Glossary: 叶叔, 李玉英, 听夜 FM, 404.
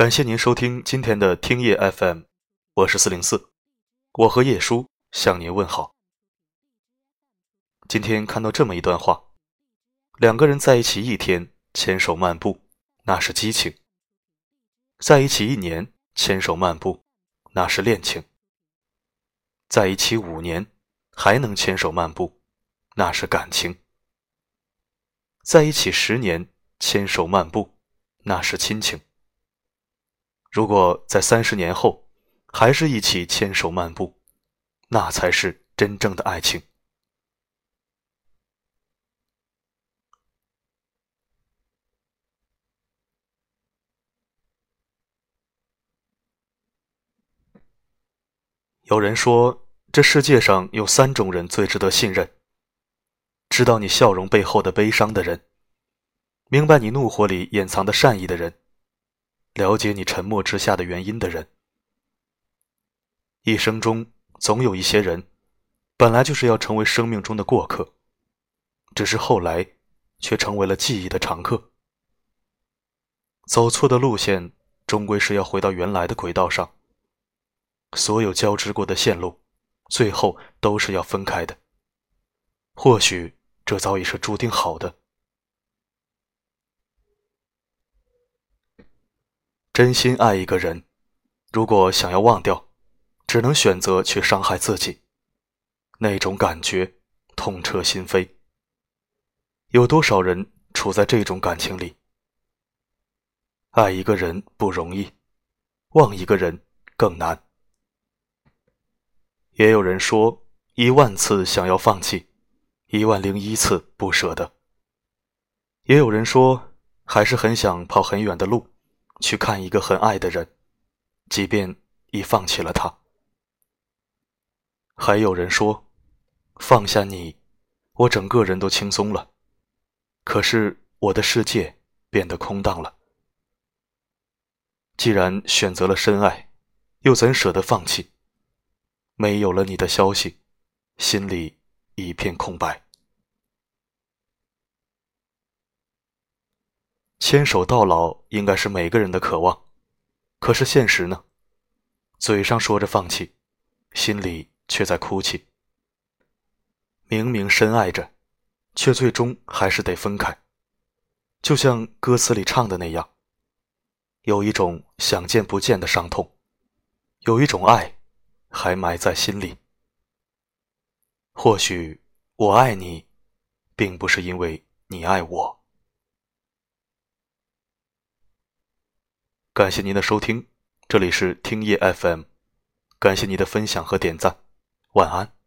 感谢您收听今天的听夜 FM， 我是404，我和叶叔向您问好。今天看到这么一段话，两个人在一起一天牵手漫步，那是激情；在一起一年牵手漫步，那是恋情；在一起5年还能牵手漫步，那是感情；在一起10年牵手漫步，那是亲情。如果在30年后还是一起牵手漫步，那才是真正的爱情。有人说，这世界上有3种人最值得信任：知道你笑容背后的悲伤的人，明白你怒火里掩藏的善意的人，了解你沉默之下的原因的人。一生中总有一些人本来就是要成为生命中的过客，只是后来却成为了记忆的常客。走错的路线终归是要回到原来的轨道上，所有交织过的线路最后都是要分开的。或许这早已是注定好的。真心爱一个人，如果想要忘掉，只能选择去伤害自己，那种感觉痛彻心扉。有多少人处在这种感情里？爱一个人不容易，忘一个人更难。也有人说，10000次想要放弃，1001次不舍得。也有人说，还是很想跑很远的路去看一个很爱的人，即便已放弃了他。还有人说，放下你，我整个人都轻松了，可是我的世界变得空荡了。既然选择了深爱，又怎舍得放弃？没有了你的消息，心里一片空白。牵手到老应该是每个人的渴望，可是现实呢？嘴上说着放弃，心里却在哭泣。明明深爱着，却最终还是得分开。就像歌词里唱的那样，有一种想见不见的伤痛，有一种爱还埋在心里。或许我爱你，并不是因为你爱我。感谢您的收听，这里是听夜 FM， 感谢您的分享和点赞，晚安。